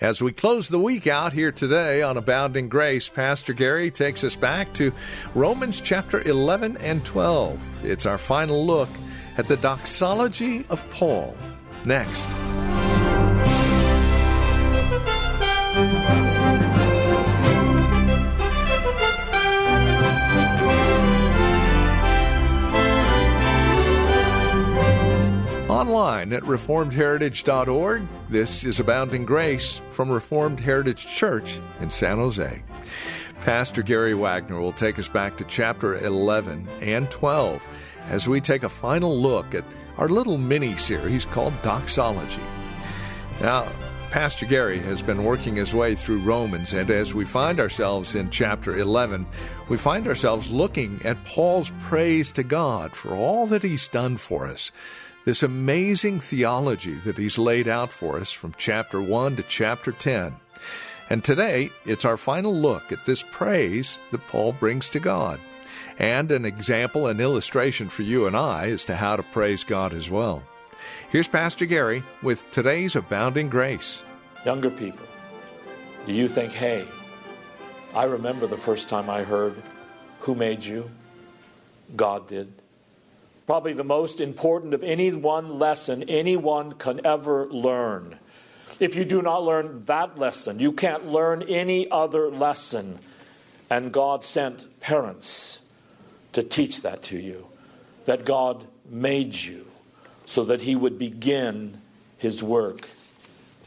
As we close the week out here today on Abounding Grace, Pastor Gary takes us back to Romans chapter 11 and 12. It's our final look at the doxology of Paul. Next. Online at reformedheritage.org. This is Abounding Grace from Reformed Heritage Church in San Jose. Pastor Gary Wagner will take us back to chapter 11 and 12 as we take a final look at our little mini-series called Doxology. Now, Pastor Gary has been working his way through Romans, and as we find ourselves in chapter 11, we find ourselves looking at Paul's praise to God for all that he's done for us. This amazing theology that he's laid out for us from chapter 1 to chapter 10. And today, it's our final look at this praise that Paul brings to God, and an example and illustration for you and I as to how to praise God as well. Here's Pastor Gary with today's Abounding Grace. Younger people, do you think, hey, I remember the first time I heard, who made you? God did. Probably the most important of any one lesson anyone can ever learn. If you do not learn that lesson, you can't learn any other lesson. And God sent parents to teach that to you, that God made you so that he would begin his work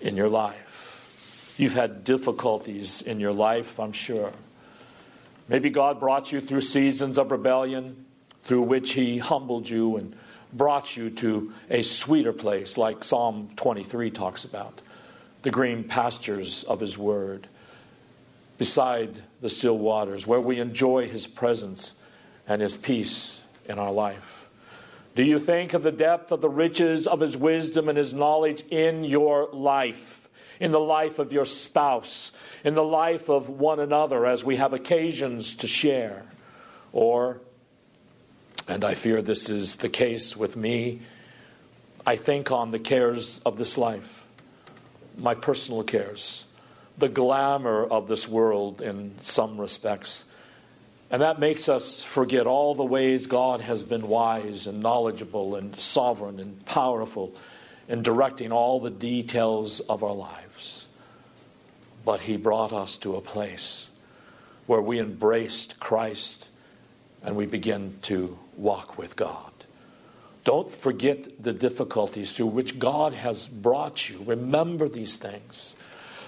in your life. You've had difficulties in your life, I'm sure. Maybe God brought you through seasons of rebellion, through which he humbled you and brought you to a sweeter place, like Psalm 23 talks about, the green pastures of his word, beside the still waters, where we enjoy his presence and his peace in our life. Do you think of the depth of the riches of his wisdom and his knowledge in your life, in the life of your spouse, in the life of one another as we have occasions to share? Or, and I fear this is the case with me, I think on the cares of this life, my personal cares, the glamour of this world in some respects. And that makes us forget all the ways God has been wise and knowledgeable and sovereign and powerful in directing all the details of our lives. But he brought us to a place where we embraced Christ and we begin to walk with God. Don't forget the difficulties through which God has brought you. Remember these things.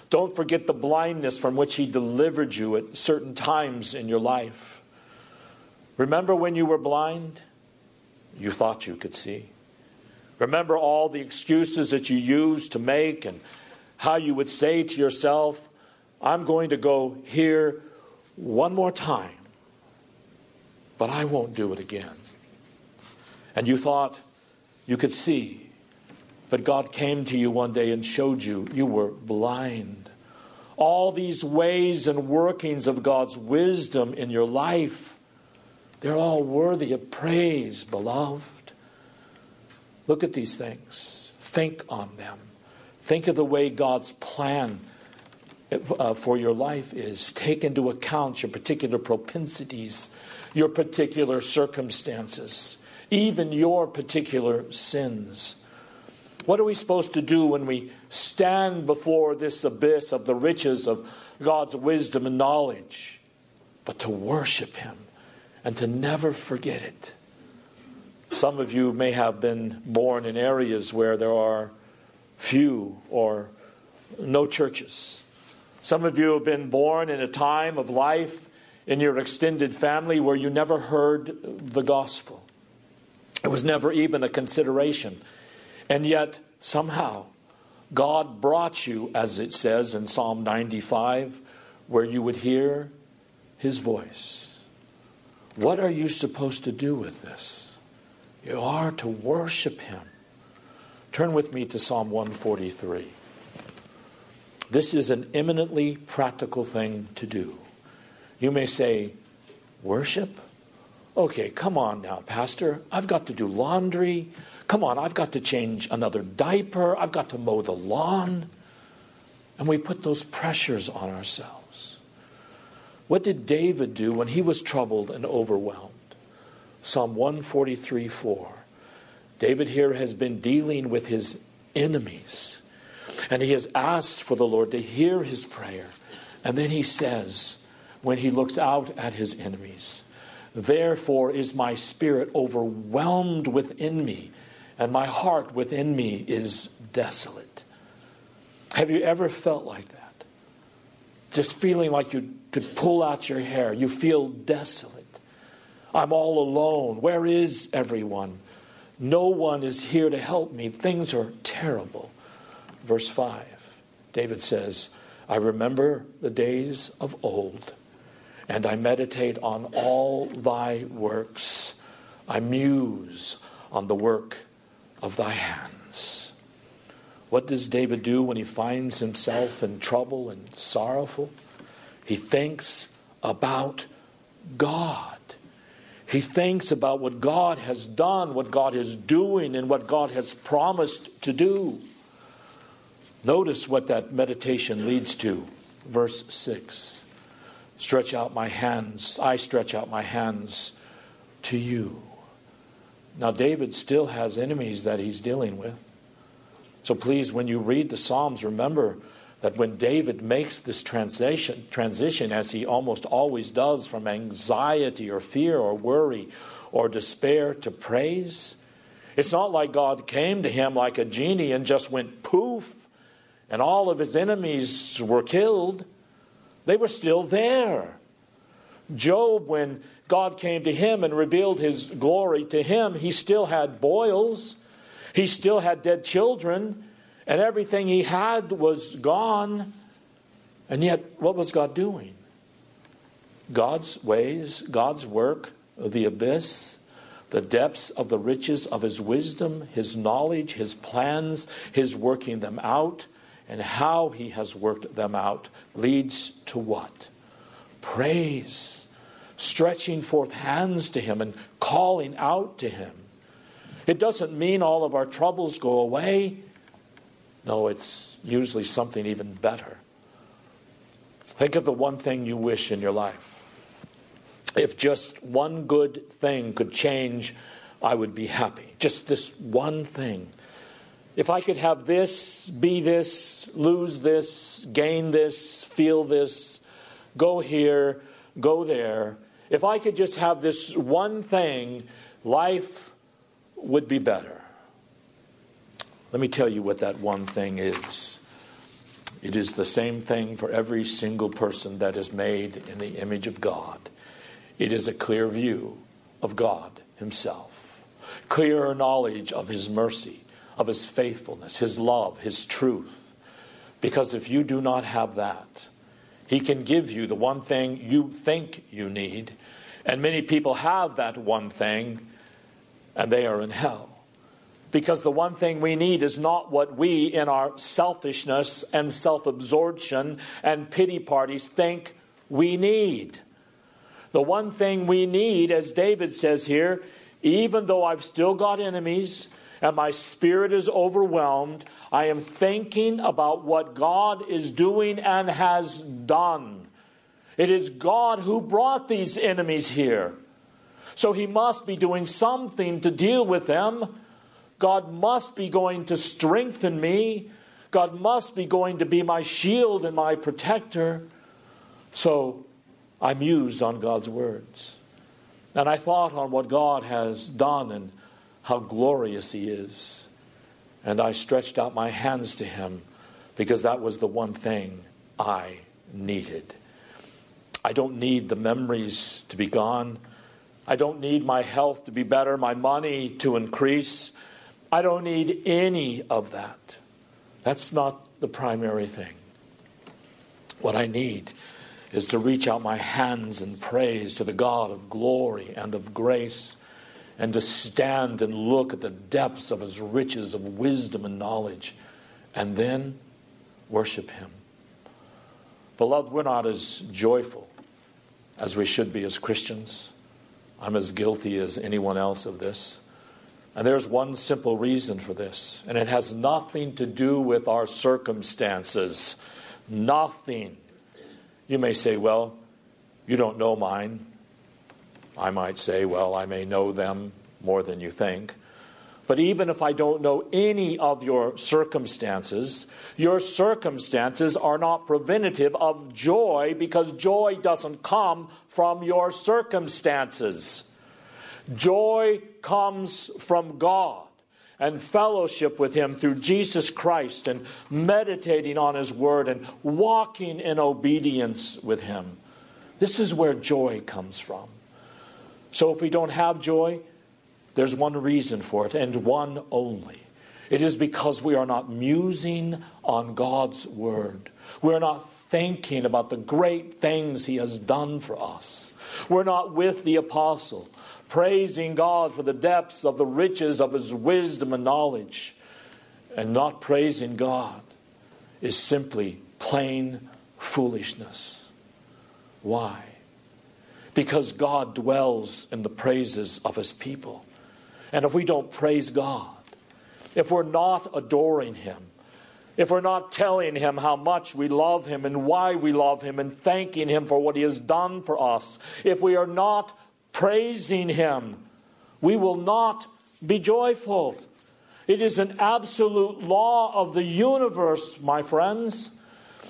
Don't forget the blindness from which he delivered you at certain times in your life. Remember when you were blind? You thought you could see. Remember all the excuses that you used to make and how you would say to yourself, I'm going to go here one more time, but I won't do it again. And you thought you could see, but God came to you one day and showed you were blind. All these ways and workings of God's wisdom in your life, they're all worthy of praise, beloved. Look at these things. Think on them. Think of the way God's plan for your life is. Take into account your particular propensities, your particular circumstances, even your particular sins. What are we supposed to do when we stand before this abyss of the riches of God's wisdom and knowledge? But to worship him and to never forget it. Some of you may have been born in areas where there are few or no churches. Some of you have been born in a time of life in your extended family where you never heard the gospel. It was never even a consideration. And yet, somehow, God brought you, as it says in Psalm 95, where you would hear his voice. What are you supposed to do with this? You are to worship him. Turn with me to Psalm 143. This is an eminently practical thing to do. You may say, worship? Okay, come on now, Pastor. I've got to do laundry. Come on, I've got to change another diaper. I've got to mow the lawn. And we put those pressures on ourselves. What did David do when he was troubled and overwhelmed? Psalm 143:4. David here has been dealing with his enemies. And he has asked for the Lord to hear his prayer. And then he says, when he looks out at his enemies, therefore is my spirit overwhelmed within me, and my heart within me is desolate. Have you ever felt like that? Just feeling like you could pull out your hair. You feel desolate. I'm all alone. Where is everyone? No one is here to help me. Things are terrible. Verse 5, David says, I remember the days of old, and I meditate on all thy works. I muse on the work of thy hands. What does David do when he finds himself in trouble and sorrowful? He thinks about God. He thinks about what God has done, what God is doing, and what God has promised to do. Notice what that meditation leads to. Verse 6. Stretch out my hands. I stretch out my hands to you. Now, David still has enemies that he's dealing with. So please, when you read the Psalms, remember that when David makes this transition, as he almost always does, from anxiety or fear or worry or despair to praise, it's not like God came to him like a genie and just went poof, and all of his enemies were killed. They were still there. Job, when God came to him and revealed his glory to him, he still had boils. He still had dead children. And everything he had was gone. And yet, what was God doing? God's ways, God's work, the abyss, the depths of the riches of his wisdom, his knowledge, his plans, his working them out. And how he has worked them out leads to what? Praise. Stretching forth hands to him and calling out to him. It doesn't mean all of our troubles go away. No, it's usually something even better. Think of the one thing you wish in your life. If just one good thing could change, I would be happy. Just this one thing. If I could have this, be this, lose this, gain this, feel this, go here, go there. If I could just have this one thing, life would be better. Let me tell you what that one thing is. It is the same thing for every single person that is made in the image of God. It is a clear view of God himself, clearer knowledge of his mercy, of his faithfulness, his love, his truth. Because if you do not have that, he can give you the one thing you think you need. And many people have that one thing, and they are in hell. Because the one thing we need is not what we, in our selfishness and self-absorption and pity parties, think we need. The one thing we need, as David says here, even though I've still got enemies, and my spirit is overwhelmed, I am thinking about what God is doing and has done. It is God who brought these enemies here. So he must be doing something to deal with them. God must be going to strengthen me. God must be going to be my shield and my protector. So I mused on God's words. And I thought on what God has done and how glorious he is. And I stretched out my hands to him because that was the one thing I needed. I don't need the memories to be gone. I don't need my health to be better, my money to increase. I don't need any of that. That's not the primary thing. What I need is to reach out my hands in praise to the God of glory and of grace, and to stand and look at the depths of his riches of wisdom and knowledge, and then worship him. Beloved, we're not as joyful as we should be as Christians. I'm as guilty as anyone else of this. And there's one simple reason for this, and it has nothing to do with our circumstances. Nothing. You may say, well, you don't know mine. I might say, well, I may know them more than you think. But even if I don't know any of your circumstances are not preventative of joy, because joy doesn't come from your circumstances. Joy comes from God and fellowship with him through Jesus Christ and meditating on his word and walking in obedience with him. This is where joy comes from. So if we don't have joy, there's one reason for it, and one only. It is because we are not musing on God's word. We're not thinking about the great things he has done for us. We're not with the apostle, praising God for the depths of the riches of his wisdom and knowledge. And not praising God is simply plain foolishness. Why? Because God dwells in the praises of his people. And if we don't praise God, if we're not adoring him, if we're not telling him how much we love him and why we love him and thanking him for what he has done for us, if we are not praising him, we will not be joyful. It is an absolute law of the universe, my friends.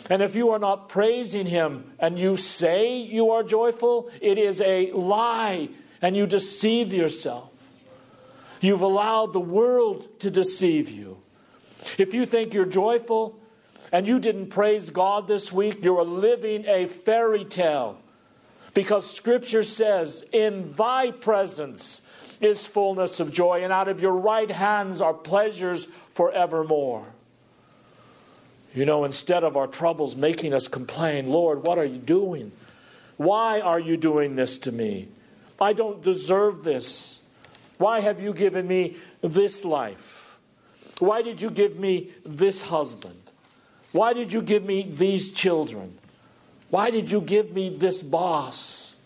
And if you are not praising him and you say you are joyful, it is a lie and you deceive yourself. You've allowed the world to deceive you. If you think you're joyful and you didn't praise God this week, you're living a fairy tale. Because Scripture says, in thy presence is fullness of joy, and out of your right hands are pleasures forevermore. You know, instead of our troubles making us complain, Lord, what are you doing? Why are you doing this to me? I don't deserve this. Why have you given me this life? Why did you give me this husband? Why did you give me these children? Why did you give me this boss?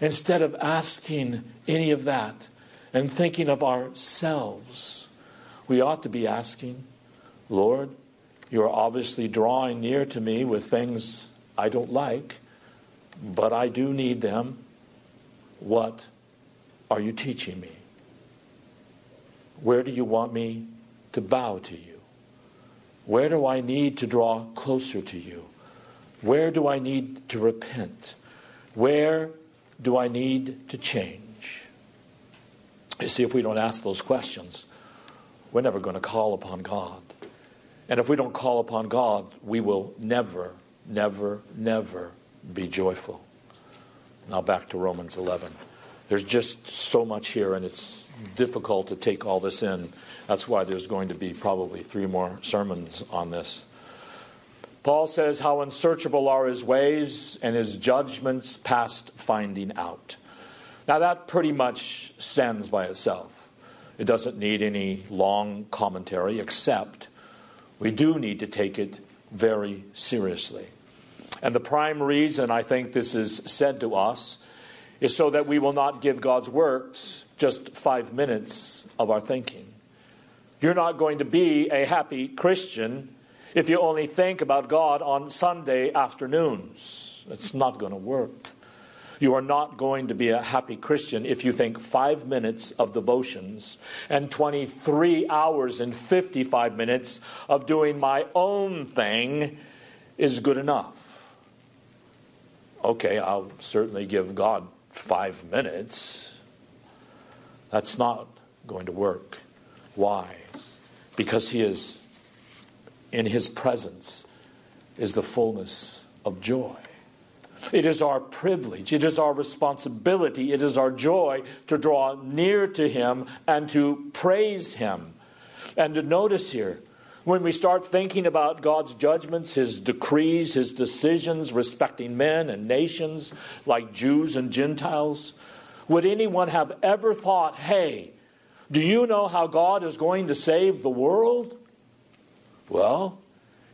Instead of asking any of that and thinking of ourselves, we ought to be asking, Lord, you are obviously drawing near to me with things I don't like, but I do need them. What are you teaching me? Where do you want me to bow to you? Where do I need to draw closer to you? Where do I need to repent? Where do I need to change? You see, if we don't ask those questions, we're never going to call upon God. And if we don't call upon God, we will never, never, never be joyful. Now back to Romans 11. There's just so much here, and it's difficult to take all this in. That's why there's going to be probably 3 more sermons on this. Paul says, how unsearchable are his ways, and his judgments past finding out. Now that pretty much stands by itself. It doesn't need any long commentary, except we do need to take it very seriously. And the prime reason I think this is said to us is so that we will not give God's works just 5 minutes of our thinking. You're not going to be a happy Christian if you only think about God on Sunday afternoons. It's not going to work. You are not going to be a happy Christian if you think 5 minutes of devotions and 23 hours and 55 minutes of doing my own thing is good enough. Okay, I'll certainly give God 5 minutes. That's not going to work. Why? Because he is, in his presence is the fullness of joy. It is our privilege, it is our responsibility, it is our joy to draw near to him and to praise him. And to notice here, When we start thinking about God's judgments, His decrees, His decisions respecting men and nations like Jews and Gentiles, would anyone have ever thought, hey, do you know how God is going to save the world? Well,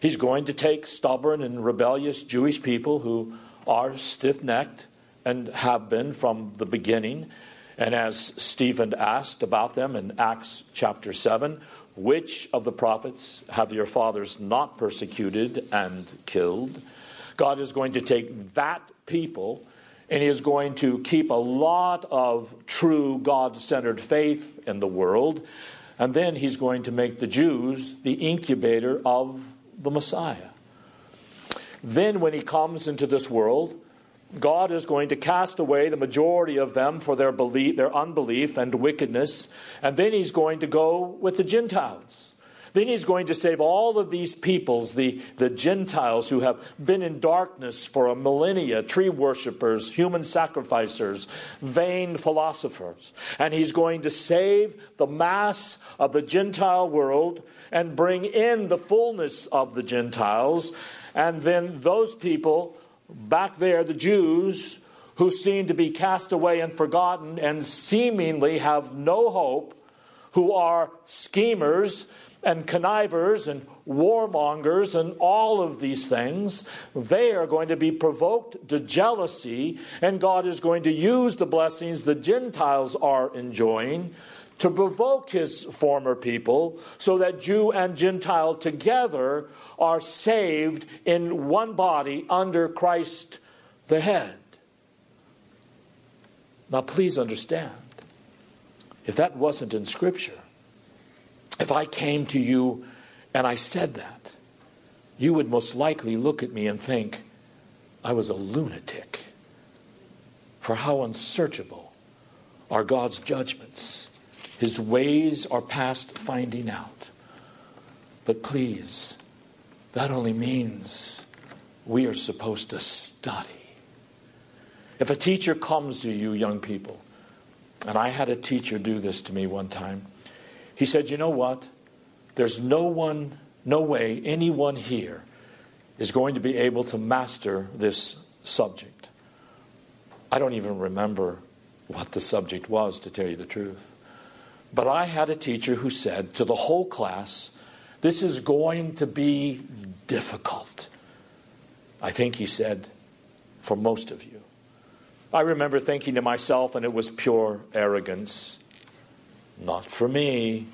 He's going to take stubborn and rebellious Jewish people who are stiff-necked and have been from the beginning. And as Stephen asked about them in Acts chapter 7, which of the prophets have your fathers not persecuted and killed? God is going to take that people, and He is going to keep a lot of true God-centered faith in the world. And then He's going to make the Jews the incubator of the Messiah. Then when He comes into this world, God is going to cast away the majority of them for their belief, their unbelief and wickedness. And then He's going to go with the Gentiles. Then He's going to save all of these peoples, the Gentiles who have been in darkness for a millennia, tree worshipers, human sacrificers, vain philosophers. And He's going to save the mass of the Gentile world and bring in the fullness of the Gentiles. And then those people back there, the Jews, who seem to be cast away and forgotten and seemingly have no hope, who are schemers and connivers and warmongers and all of these things, they are going to be provoked to jealousy, and God is going to use the blessings the Gentiles are enjoying to provoke His former people so that Jew and Gentile together are saved in one body under Christ the head. Now please understand, if that wasn't in Scripture, if I came to you and I said that, you would most likely look at me and think I was a lunatic. For how unsearchable are God's judgments. His ways are past finding out. But please, that only means we are supposed to study. If a teacher comes to you, young people, and I had a teacher do this to me one time. He said, you know what? There's no way anyone here is going to be able to master this subject. I don't even remember what the subject was, to tell you the truth. But I had a teacher who said to the whole class, this is going to be difficult. I think he said, for most of you. I remember thinking to myself, and it was pure arrogance, not for me.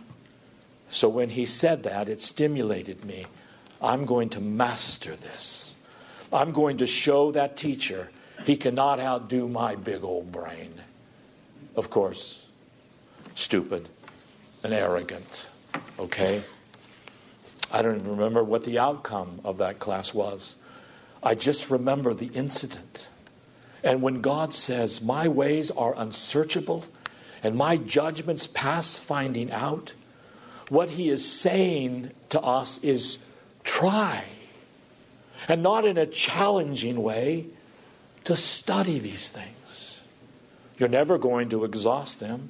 So when he said that, it stimulated me. I'm going to master this. I'm going to show that teacher he cannot outdo my big old brain. Of course, stupid and arrogant, okay? I don't even remember what the outcome of that class was. I just remember the incident. And when God says, my ways are unsearchable and my judgments past finding out, what He is saying to us is try, and not in a challenging way, to study these things. You're never going to exhaust them.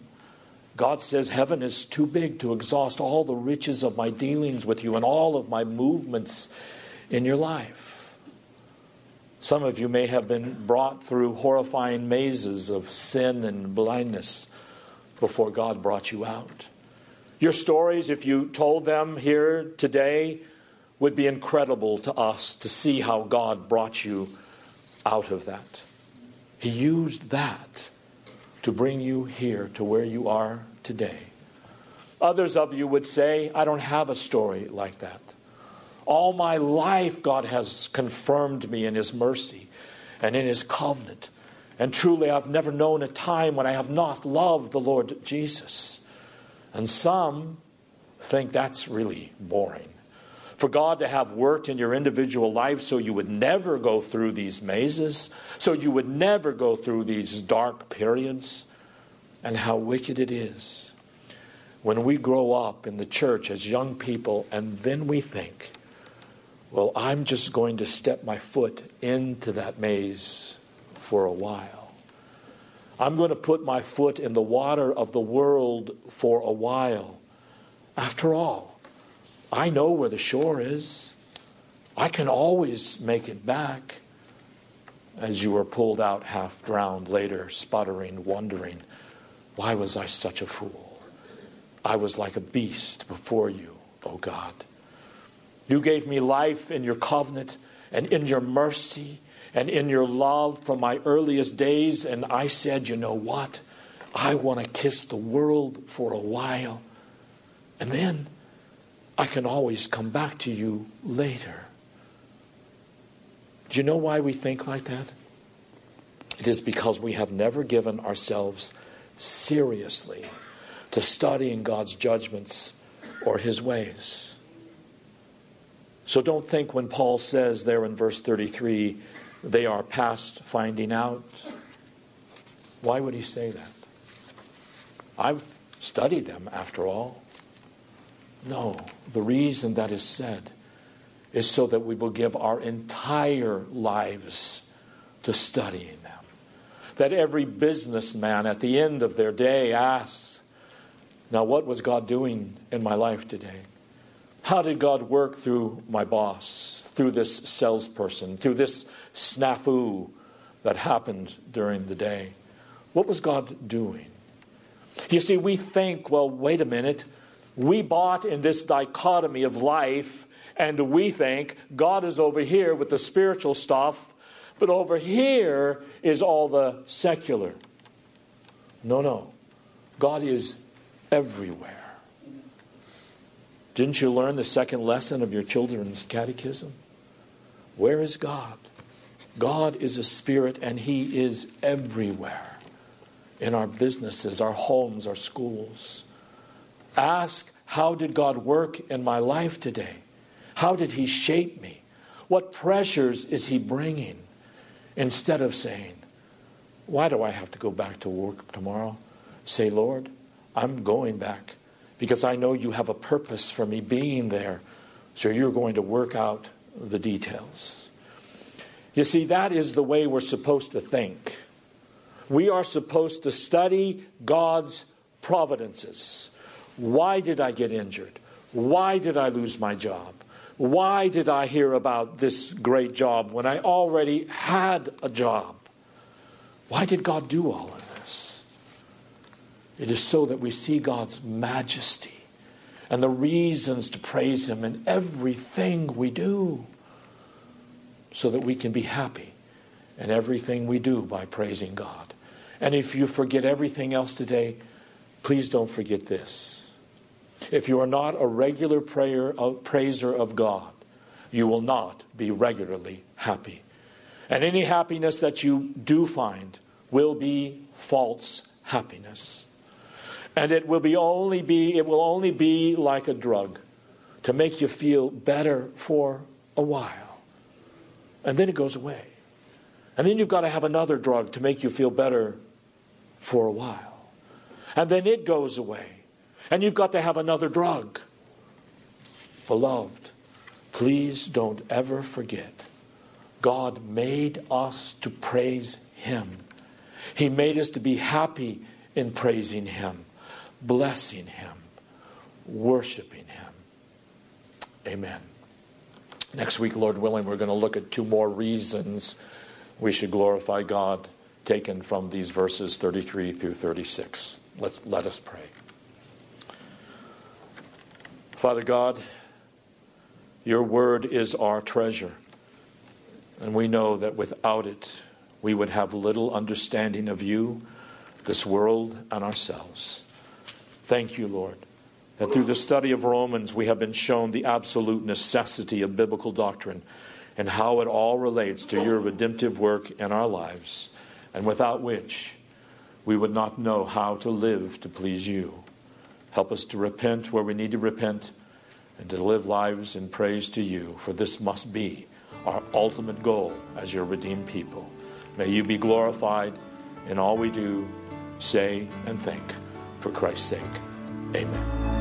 God says heaven is too big to exhaust all the riches of my dealings with you and all of my movements in your life. Some of you may have been brought through horrifying mazes of sin and blindness before God brought you out. Your stories, if you told them here today, would be incredible to us to see how God brought you out of that. He used that to bring you here to where you are today. Others of you would say, I don't have a story like that. All my life God has confirmed me in His mercy and in His covenant. And truly I've never known a time when I have not loved the Lord Jesus. And some think that's really boring. For God to have worked in your individual life so you would never go through these mazes, so you would never go through these dark periods, and how wicked it is when we grow up in the church as young people and then we think, well, I'm just going to step my foot into that maze for a while. I'm going to put my foot in the water of the world for a while. After all, I know where the shore is. I can always make it back. As you were pulled out half drowned, later sputtering, wondering, why was I such a fool? I was like a beast before you, O God. You gave me life in your covenant and in your mercy and in your love from my earliest days. And I said, you know what? I want to kiss the world for a while. And then I can always come back to you later. Do you know why we think like that? It is because we have never given ourselves seriously to studying God's judgments or his ways. So don't think when Paul says there in verse 33, they are past finding out. Why would he say that? I've studied them after all. No, the reason that is said is so that we will give our entire lives to studying them. That every businessman at the end of their day asks, now what was God doing in my life today? How did God work through my boss, through this salesperson, through this snafu that happened during the day? What was God doing? You see, we think, well, wait a minute. We bought in this dichotomy of life, and we think God is over here with the spiritual stuff, but over here is all the secular. No. God is everywhere. Didn't you learn the second lesson of your children's catechism? Where is God? God is a spirit, and he is everywhere. In our businesses, our homes, our schools. Ask, how did God work in my life today? How did he shape me? What pressures is he bringing? Instead of saying, why do I have to go back to work tomorrow? Say, Lord, I'm going back because I know you have a purpose for me being there. So you're going to work out the details. You see, that is the way we're supposed to think. We are supposed to study God's providences. Why did I get injured? Why did I lose my job? Why did I hear about this great job when I already had a job? Why did God do all of this? It is so that we see God's majesty and the reasons to praise him in everything we do, so that we can be happy in everything we do by praising God. And if you forget everything else today, please don't forget this. If you are not a regular praiser of God, you will not be regularly happy. And any happiness that you do find will be false happiness. And it will only be like a drug to make you feel better for a while. And then it goes away. And then you've got to have another drug to make you feel better for a while. And then it goes away. And you've got to have another drug. Beloved, please don't ever forget, God made us to praise him. He made us to be happy in praising him, blessing him, worshiping him. Amen. Next week, Lord willing, we're going to look at two more reasons we should glorify God, taken from these verses 33 through 36. Let us pray. Father God, your word is our treasure, and we know that without it, we would have little understanding of you, this world, and ourselves. Thank you, Lord, that through the study of Romans, we have been shown the absolute necessity of biblical doctrine and how it all relates to your redemptive work in our lives, and without which we would not know how to live to please you. Help us to repent where we need to repent and to live lives in praise to you, for this must be our ultimate goal as your redeemed people. May you be glorified in all we do, say, and think. For Christ's sake, amen.